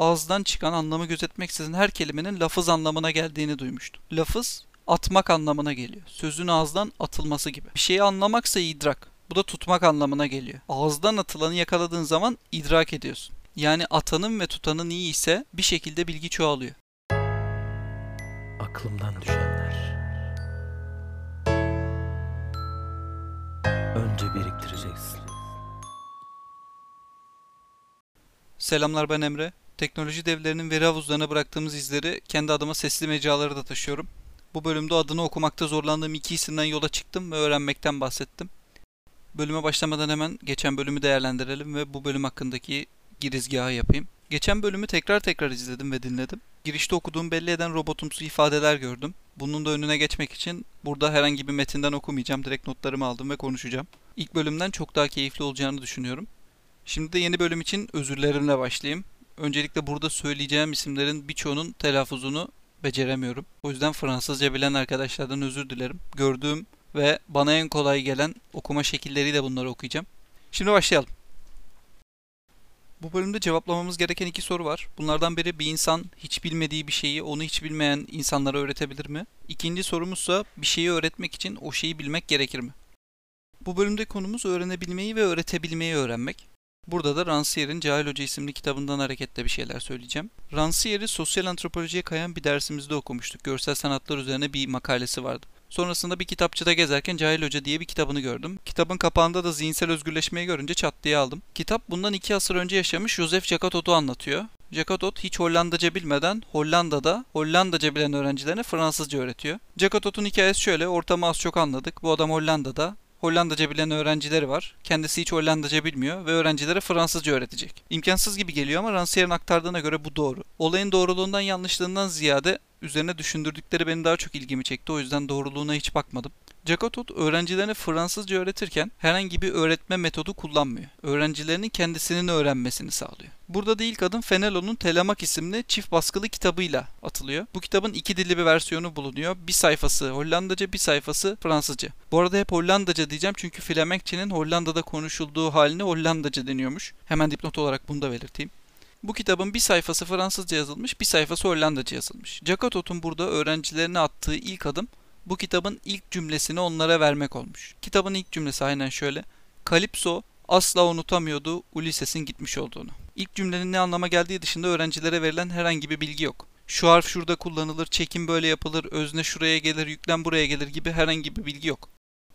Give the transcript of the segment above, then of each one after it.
ağızdan çıkan anlamı gözetmeksizin her kelimenin lafız anlamına geldiğini duymuştum. Lafız, atmak anlamına geliyor. Sözün ağızdan atılması gibi. Bir şeyi anlamaksa idrak. Bu da tutmak anlamına geliyor. Ağızdan atılanı yakaladığın zaman idrak ediyorsun. Yani atanın ve tutanın iyi ise bir şekilde bilgi çoğalıyor. Aklımdan düşenler. Önce biriktireceksin. Selamlar, ben Emre. Teknoloji devlerinin veri havuzlarına bıraktığımız izleri kendi adıma sesli mecralara da taşıyorum. Bu bölümde adını okumakta zorlandığım iki isimden yola çıktım ve öğrenmekten bahsettim. Bölüme başlamadan hemen geçen bölümü değerlendirelim ve bu bölüm hakkındaki girizgahı yapayım. Geçen bölümü tekrar izledim ve dinledim. Girişte okuduğum belli eden robotumsu ifadeler gördüm. Bunun da önüne geçmek için burada herhangi bir metinden okumayacağım. Direkt notlarımı aldım ve konuşacağım. İlk bölümden çok daha keyifli olacağını düşünüyorum. Şimdi de yeni bölüm için özürlerimle başlayayım. Öncelikle burada söyleyeceğim isimlerin birçoğunun telaffuzunu beceremiyorum. O yüzden Fransızca bilen arkadaşlardan özür dilerim. Gördüğüm ve bana en kolay gelen okuma şekilleriyle bunları okuyacağım. Şimdi başlayalım. Bu bölümde cevaplamamız gereken iki soru var. Bunlardan biri, bir insan hiç bilmediği bir şeyi onu hiç bilmeyen insanlara öğretebilir mi? İkinci sorumuzsa, bir şeyi öğretmek için o şeyi bilmek gerekir mi? Bu bölümde konumuz öğrenebilmeyi ve öğretebilmeyi öğrenmek. Burada da Rancière'in Cahil Hoca isimli kitabından hareketle bir şeyler söyleyeceğim. Rancière'i sosyal antropolojiye kayan bir dersimizde okumuştuk. Görsel sanatlar üzerine bir makalesi vardı. Sonrasında bir kitapçıda gezerken Cahil Hoca diye bir kitabını gördüm. Kitabın kapağında da zihinsel özgürleşmeyi görünce çat diye aldım. Kitap bundan 2 asır önce yaşamış Joseph Jacquardot'u anlatıyor. Jacquardot hiç Hollandaca bilmeden Hollanda'da Hollandaca bilen öğrencilerine Fransızca öğretiyor. Jacquardot'un hikayesi şöyle, ortamı az çok anladık. Bu adam Hollanda'da. Hollandaca bilen öğrencileri var. Kendisi hiç Hollandaca bilmiyor ve öğrencilere Fransızca öğretecek. İmkansız gibi geliyor ama Rancière'in aktardığına göre bu doğru. Olayın doğruluğundan yanlışlığından ziyade üzerine düşündürdükleri benim daha çok ilgimi çekti. O yüzden doğruluğuna hiç bakmadım. Jacquardot öğrencilerine Fransızca öğretirken herhangi bir öğretme metodu kullanmıyor. Öğrencilerinin kendisinin öğrenmesini sağlıyor. Burada da ilk adım Fenelon'un Telamak isimli çift baskılı kitabıyla atılıyor. Bu kitabın 2 dilli bir versiyonu bulunuyor. Bir sayfası Hollandaca, bir sayfası Fransızca. Bu arada hep Hollandaca diyeceğim çünkü Flemenkçe'nin Hollanda'da konuşulduğu haline Hollandaca deniyormuş. Hemen dipnot olarak bunu da belirteyim. Bu kitabın bir sayfası Fransızca yazılmış, bir sayfası Hollandaca yazılmış. Jacquardot'un burada öğrencilerine attığı ilk adım bu kitabın ilk cümlesini onlara vermek olmuş. Kitabın ilk cümlesi aynen şöyle. Kalipso asla unutamıyordu Ulysses'in gitmiş olduğunu. İlk cümlenin ne anlama geldiği dışında öğrencilere verilen herhangi bir bilgi yok. Şu harf şurada kullanılır, çekim böyle yapılır, özne şuraya gelir, yüklem buraya gelir gibi herhangi bir bilgi yok.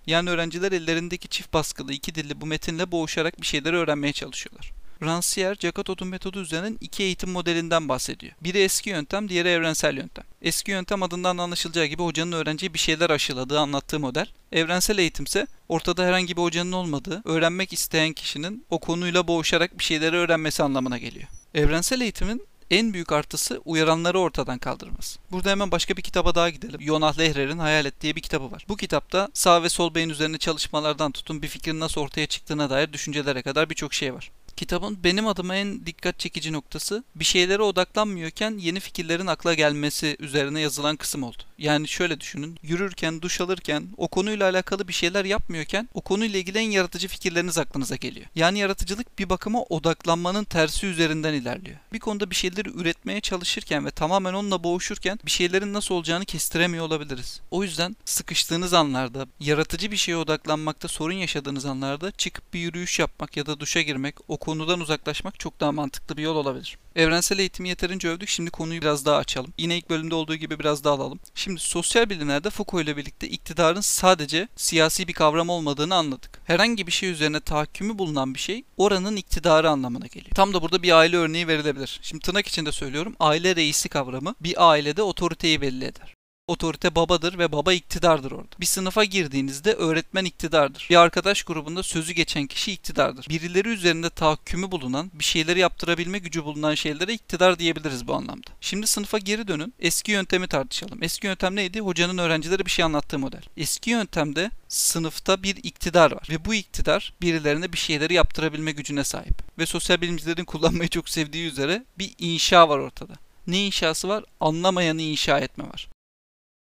Yani öğrenciler ellerindeki çift baskılı 2 dilli bu metinle boğuşarak bir şeyleri öğrenmeye çalışıyorlar. Rancière, Jacquardot'un metodu üzerinin 2 eğitim modelinden bahsediyor. Biri eski yöntem, diğeri evrensel yöntem. Eski yöntem adından anlaşılacağı gibi hocanın öğrenciye bir şeyler aşıladığı anlattığı model. Evrensel eğitimse ortada herhangi bir hocanın olmadığı, öğrenmek isteyen kişinin o konuyla boğuşarak bir şeyleri öğrenmesi anlamına geliyor. Evrensel eğitimin en büyük artısı uyaranları ortadan kaldırması. Burada hemen başka bir kitaba daha gidelim. Jonah Lehrer'in Hayalet diye bir kitabı var. Bu kitapta sağ ve sol beyin üzerine çalışmalardan tutun bir fikrin nasıl ortaya çıktığına dair düşüncelere kadar birçok şey var. Kitabın benim adıma en dikkat çekici noktası, bir şeylere odaklanmıyorken yeni fikirlerin akla gelmesi üzerine yazılan kısım oldu. Yani şöyle düşünün, yürürken, duş alırken, o konuyla alakalı bir şeyler yapmıyorken o konuyla ilgili en yaratıcı fikirleriniz aklınıza geliyor. Yani yaratıcılık bir bakıma odaklanmanın tersi üzerinden ilerliyor. Bir konuda bir şeyleri üretmeye çalışırken ve tamamen onunla boğuşurken bir şeylerin nasıl olacağını kestiremiyor olabiliriz. O yüzden sıkıştığınız anlarda, yaratıcı bir şeye odaklanmakta sorun yaşadığınız anlarda çıkıp bir yürüyüş yapmak ya da duşa girmek, o konudan uzaklaşmak çok daha mantıklı bir yol olabilir. Evrensel eğitimi yeterince övdük, şimdi konuyu biraz daha açalım. Yine ilk bölümde olduğu gibi biraz daha alalım. Şimdi sosyal bilimlerde Foucault ile birlikte iktidarın sadece siyasi bir kavram olmadığını anladık. Herhangi bir şey üzerine tahakkümü bulunan bir şey oranın iktidarı anlamına geliyor. Tam da burada bir aile örneği verilebilir. Şimdi tırnak içinde söylüyorum, aile reisi kavramı bir ailede otoriteyi belli eder. Otorite babadır ve baba iktidardır orada. Bir sınıfa girdiğinizde öğretmen iktidardır. Bir arkadaş grubunda sözü geçen kişi iktidardır. Birileri üzerinde tahakkümü bulunan, bir şeyleri yaptırabilme gücü bulunan şeylere iktidar diyebiliriz bu anlamda. Şimdi sınıfa geri dönün, eski yöntemi tartışalım. Eski yöntem neydi? Hocanın öğrencilere bir şey anlattığı model. Eski yöntemde sınıfta bir iktidar var ve bu iktidar birilerine bir şeyleri yaptırabilme gücüne sahip. Ve sosyal bilimcilerin kullanmayı çok sevdiği üzere bir inşa var ortada. Ne inşası var? Anlamayanı inşa etme var.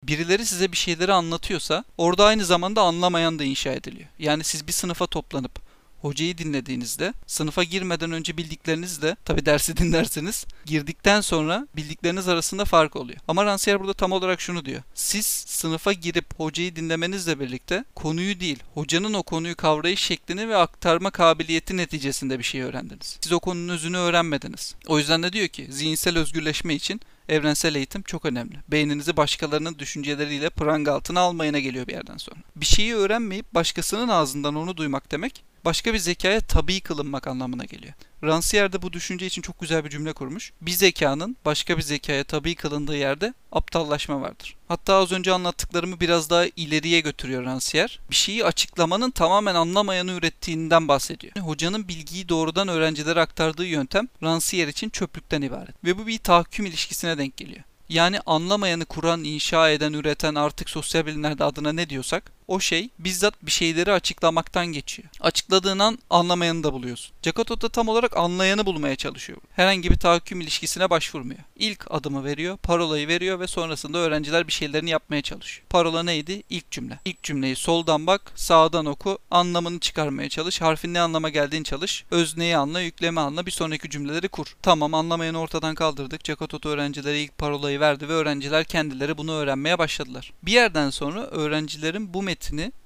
Birileri size bir şeyleri anlatıyorsa orada aynı zamanda anlamayan da inşa ediliyor. Yani siz bir sınıfa toplanıp hocayı dinlediğinizde, sınıfa girmeden önce bildiklerinizle, tabi dersi dinlerseniz, girdikten sonra bildikleriniz arasında fark oluyor. Ama Rancière burada tam olarak şunu diyor. Siz sınıfa girip hocayı dinlemenizle birlikte konuyu değil, hocanın o konuyu kavrayış şeklini ve aktarma kabiliyeti neticesinde bir şey öğrendiniz. Siz o konunun özünü öğrenmediniz. O yüzden de diyor ki zihinsel özgürleşme için evrensel eğitim çok önemli. Beyninizi başkalarının düşünceleriyle pranga altına almayına geliyor bir yerden sonra. Bir şeyi öğrenmeyip başkasının ağzından onu duymak demek, başka bir zekaya tabi kılınmak anlamına geliyor. Rancière de bu düşünce için çok güzel bir cümle kurmuş. Bir zekanın başka bir zekaya tabi kılındığı yerde aptallaşma vardır. Hatta az önce anlattıklarımı biraz daha ileriye götürüyor Rancière. Bir şeyi açıklamanın tamamen anlamayanı ürettiğinden bahsediyor. Hocanın bilgiyi doğrudan öğrencilere aktardığı yöntem Rancière için çöplükten ibaret. Ve bu bir tahakküm ilişkisine denk geliyor. Yani anlamayanı kuran, inşa eden, üreten, artık sosyal bilimlerde adına ne diyorsak o şey bizzat bir şeyleri açıklamaktan geçiyor. Açıkladığın an anlamayanı da buluyorsun. Jacotot da tam olarak anlayanı bulmaya çalışıyor. Herhangi bir tahakküm ilişkisine başvurmuyor. İlk adımı veriyor, parolayı veriyor ve sonrasında öğrenciler bir şeylerini yapmaya çalışıyor. Parola neydi? İlk cümle. İlk cümleyi soldan bak, sağdan oku, anlamını çıkarmaya çalış, harfin ne anlama geldiğini çalış, özneyi anla, yüklemi anla, bir sonraki cümleleri kur. Tamam, anlamayanı ortadan kaldırdık. Jacotot öğrencilere ilk parolayı verdi ve öğrenciler kendileri bunu öğrenmeye başladılar. Bir yerden sonra öğrencilerin bu metni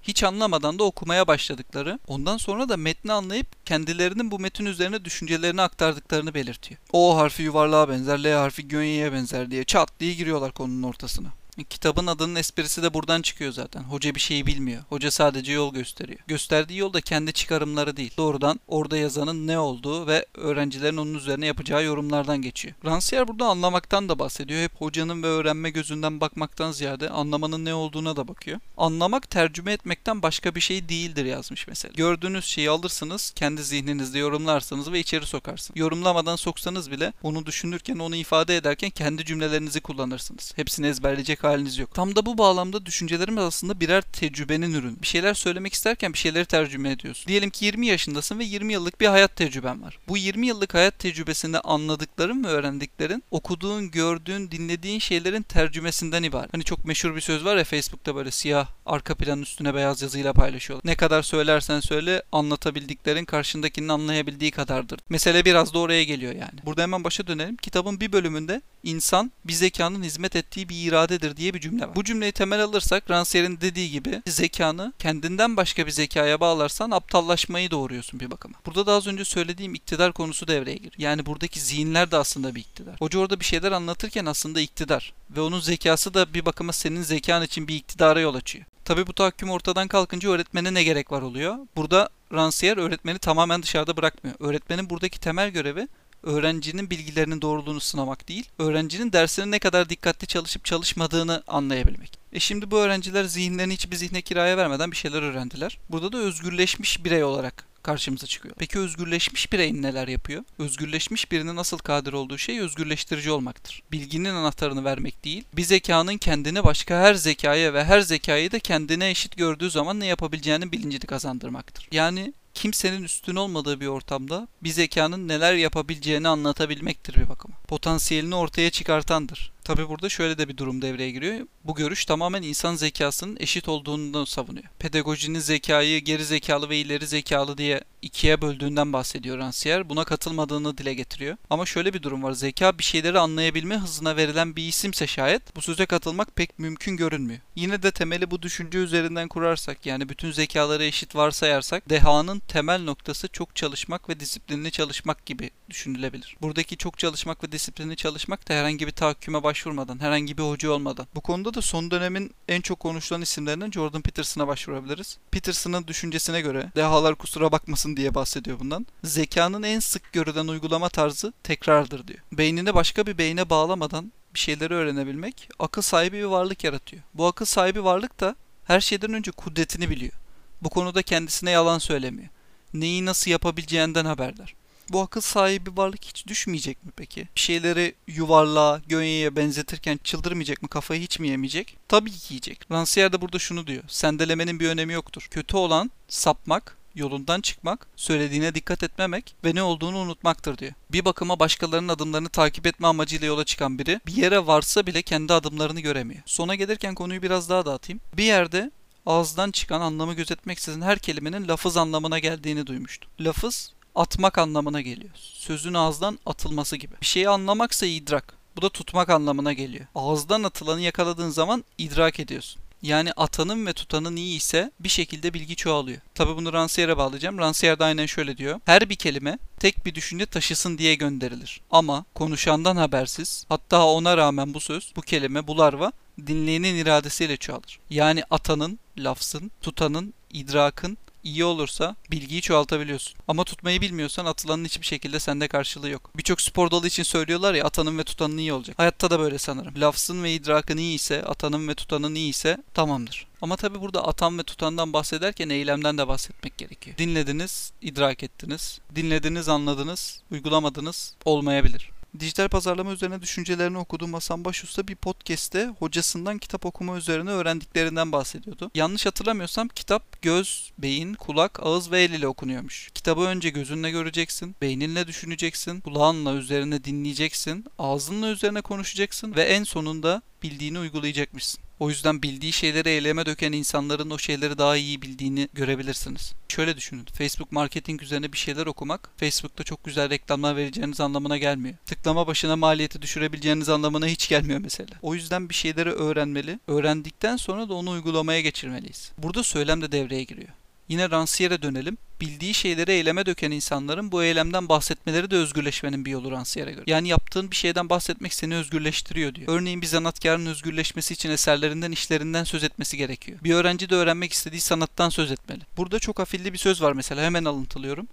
hiç anlamadan da okumaya başladıkları, ondan sonra da metni anlayıp kendilerinin bu metin üzerine düşüncelerini aktardıklarını belirtiyor. O harfi yuvarlığa benzer, L harfi gönyeye benzer diye çat diye giriyorlar konunun ortasına. Kitabın adının esprisi de buradan çıkıyor zaten. Hoca bir şeyi bilmiyor. Hoca sadece yol gösteriyor. Gösterdiği yol da kendi çıkarımları değil. Doğrudan orada yazanın ne olduğu ve öğrencilerin onun üzerine yapacağı yorumlardan geçiyor. Rancière burada anlamaktan da bahsediyor. Hep hocanın ve öğrenme gözünden bakmaktan ziyade anlamanın ne olduğuna da bakıyor. Anlamak tercüme etmekten başka bir şey değildir yazmış mesela. Gördüğünüz şeyi alırsınız, kendi zihninizde yorumlarsınız ve içeri sokarsınız. Yorumlamadan soksanız bile onu düşünürken, onu ifade ederken kendi cümlelerinizi kullanırsınız. Hepsini ezberleyecek haliniz yok. Tam da bu bağlamda düşüncelerimiz aslında birer tecrübenin ürünü. Bir şeyler söylemek isterken bir şeyleri tercüme ediyorsun. Diyelim ki 20 yaşındasın ve 20 yıllık bir hayat tecrüben var. Bu 20 yıllık hayat tecrübesinde anladıkların ve öğrendiklerin, okuduğun, gördüğün, dinlediğin şeylerin tercümesinden ibaret. Hani çok meşhur bir söz var ya, Facebook'ta böyle siyah arka planın üstüne beyaz yazıyla paylaşıyorlar. Ne kadar söylersen söyle, anlatabildiklerin karşındakinin anlayabildiği kadardır. Mesele biraz da oraya geliyor yani. Burada hemen başa dönelim. Kitabın bir bölümünde insan bir zekanın hizmet ettiği bir iradedir diye bir cümle var. Bu cümleyi temel alırsak Rancière'in dediği gibi zekanı kendinden başka bir zekaya bağlarsan aptallaşmayı doğuruyorsun bir bakıma. Burada daha az önce söylediğim iktidar konusu devreye giriyor. Yani buradaki zihinler de aslında bir iktidar. Hoca orada bir şeyler anlatırken aslında iktidar ve onun zekası da bir bakıma senin zekan için bir iktidara yol açıyor. Tabii bu tahakküm ortadan kalkınca öğretmene ne gerek var oluyor? Burada Rancière öğretmeni tamamen dışarıda bırakmıyor. Öğretmenin buradaki temel görevi öğrencinin bilgilerinin doğruluğunu sınamak değil, öğrencinin dersine ne kadar dikkatli çalışıp çalışmadığını anlayabilmek. Şimdi bu öğrenciler zihinlerini hiçbir zihne kiraya vermeden bir şeyler öğrendiler. Burada da özgürleşmiş birey olarak karşımıza çıkıyor. Peki özgürleşmiş birey neler yapıyor? Özgürleşmiş birinin asıl kadir olduğu şey özgürleştirici olmaktır. Bilginin anahtarını vermek değil, bir zekanın kendini başka her zekaya ve her zekayı da kendine eşit gördüğü zaman ne yapabileceğinin bilincini kazandırmaktır. Yani kimsenin üstün olmadığı bir ortamda bir zekanın neler yapabileceğini anlatabilmektir bir bakıma. Potansiyelini ortaya çıkartandır. Tabi burada şöyle de bir durum devreye giriyor. Bu görüş tamamen insan zekasının eşit olduğunu savunuyor. Pedagojinin zekayı geri zekalı ve ileri zekalı diye ikiye böldüğünden bahsediyor Rancière. Buna katılmadığını dile getiriyor. Ama şöyle bir durum var. Zeka bir şeyleri anlayabilme hızına verilen bir isimse şayet bu söze katılmak pek mümkün görünmüyor. Yine de temeli bu düşünce üzerinden kurarsak, yani bütün zekaları eşit varsayarsak, dehanın temel noktası çok çalışmak ve disiplinli çalışmak gibi düşünülebilir. Buradaki çok çalışmak ve disiplinli çalışmak da herhangi bir tahakküme başvurmadan, herhangi bir hoca olmadan. Bu konuda da son dönemin en çok konuşulan isimlerinden Jordan Peterson'a başvurabiliriz. Peterson'ın düşüncesine göre, dehalar kusura bakmasın diye bahsediyor bundan, zekanın en sık görülen uygulama tarzı tekrardır diyor. Beynini başka bir beyne bağlamadan bir şeyleri öğrenebilmek akıl sahibi bir varlık yaratıyor. Bu akıl sahibi varlık da her şeyden önce kudretini biliyor. Bu konuda kendisine yalan söylemiyor. Neyi nasıl yapabileceğinden haberdar. Bu akıl sahibi varlık hiç düşmeyecek mi peki? Bir şeyleri yuvarlığa, gönyeye benzetirken çıldırmayacak mı? Kafayı hiç mi yemeyecek? Tabii ki yiyecek. Rancière de burada şunu diyor. Sendelemenin bir önemi yoktur. Kötü olan sapmak, yolundan çıkmak, söylediğine dikkat etmemek ve ne olduğunu unutmaktır diyor. Bir bakıma başkalarının adımlarını takip etme amacıyla yola çıkan biri bir yere varsa bile kendi adımlarını göremiyor. Sona gelirken konuyu biraz daha dağıtayım. Bir yerde ağızdan çıkan anlamı gözetmeksizin her kelimenin lafız anlamına geldiğini duymuştum. Lafız, atmak anlamına geliyor. Sözün ağızdan atılması gibi. Bir şeyi anlamaksa idrak. Bu da tutmak anlamına geliyor. Ağızdan atılanı yakaladığın zaman idrak ediyorsun. Yani atanın ve tutanın iyi ise bir şekilde bilgi çoğalıyor. Tabii bunu Rancière'e bağlayacağım. Rancière de aynen şöyle diyor. Her bir kelime tek bir düşünce taşısın diye gönderilir. Ama konuşandan habersiz, hatta ona rağmen bu söz, bu kelime, bu larva dinleyenin iradesiyle çoğalır. Yani atanın, lafzın, tutanın, idrakın iyi olursa bilgiyi çoğaltabiliyorsun. Ama tutmayı bilmiyorsan atılanın hiçbir şekilde sende karşılığı yok. Birçok spor dalı için söylüyorlar ya, atanın ve tutanın iyi olacak. Hayatta da böyle sanırım. Lafzın ve idrakın iyi ise, atanın ve tutanın iyi ise tamamdır. Ama tabii burada atan ve tutandan bahsederken eylemden de bahsetmek gerekiyor. Dinlediniz, idrak ettiniz. Dinlediniz, anladınız, uygulamadınız olmayabilir. Dijital pazarlama üzerine düşüncelerini okuduğum Hasan Başusta bir podcast'te hocasından kitap okuma üzerine öğrendiklerinden bahsediyordu. Yanlış hatırlamıyorsam kitap göz, beyin, kulak, ağız ve el ile okunuyormuş. Kitabı önce gözünle göreceksin, beyninle düşüneceksin, kulağınla üzerine dinleyeceksin, ağzınla üzerine konuşacaksın ve en sonunda bildiğini uygulayacakmışsın. O yüzden bildiği şeyleri eyleme döken insanların o şeyleri daha iyi bildiğini görebilirsiniz. Şöyle düşünün, Facebook marketing üzerine bir şeyler okumak, Facebook'ta çok güzel reklamlar vereceğiniz anlamına gelmiyor. Tıklama başına maliyeti düşürebileceğiniz anlamına hiç gelmiyor mesela. O yüzden bir şeyleri öğrenmeli, öğrendikten sonra da onu uygulamaya geçirmeliyiz. Burada söylem de devreye giriyor. Yine Rancière'e dönelim. Bildiği şeyleri eyleme döken insanların bu eylemden bahsetmeleri de özgürleşmenin bir yolu Rancière'e göre. Yani yaptığın bir şeyden bahsetmek seni özgürleştiriyor diyor. Örneğin bir sanatkarın özgürleşmesi için eserlerinden, işlerinden söz etmesi gerekiyor. Bir öğrenci de öğrenmek istediği sanattan söz etmeli. Burada çok afilli bir söz var mesela, hemen alıntılıyorum.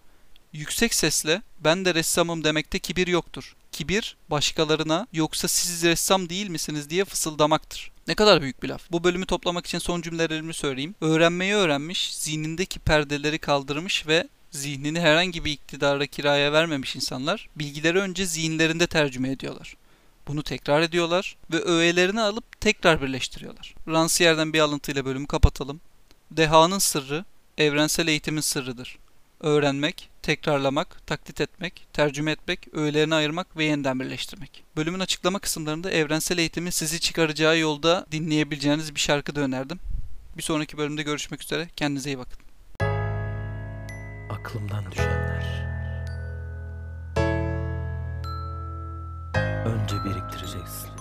Yüksek sesle ben de ressamım demekte kibir yoktur. Kibir başkalarına yoksa siz ressam değil misiniz diye fısıldamaktır. Ne kadar büyük bir laf. Bu bölümü toplamak için son cümlelerimi söyleyeyim. Öğrenmeyi öğrenmiş, zihnindeki perdeleri kaldırmış ve zihnini herhangi bir iktidara kiraya vermemiş insanlar bilgileri önce zihinlerinde tercüme ediyorlar. Bunu tekrar ediyorlar ve öğelerini alıp tekrar birleştiriyorlar. Rancière'den bir alıntıyla bölümü kapatalım. Dehanın sırrı, evrensel eğitimin sırrıdır. Öğrenmek, tekrarlamak, taklit etmek, tercüme etmek, öğelerine ayırmak ve yeniden birleştirmek. Bölümün açıklama kısımlarında evrensel eğitimin sizi çıkaracağı yolda dinleyebileceğiniz bir şarkı da önerdim. Bir sonraki bölümde görüşmek üzere. Kendinize iyi bakın. Aklımdan düşenler. Önce biriktireceksin.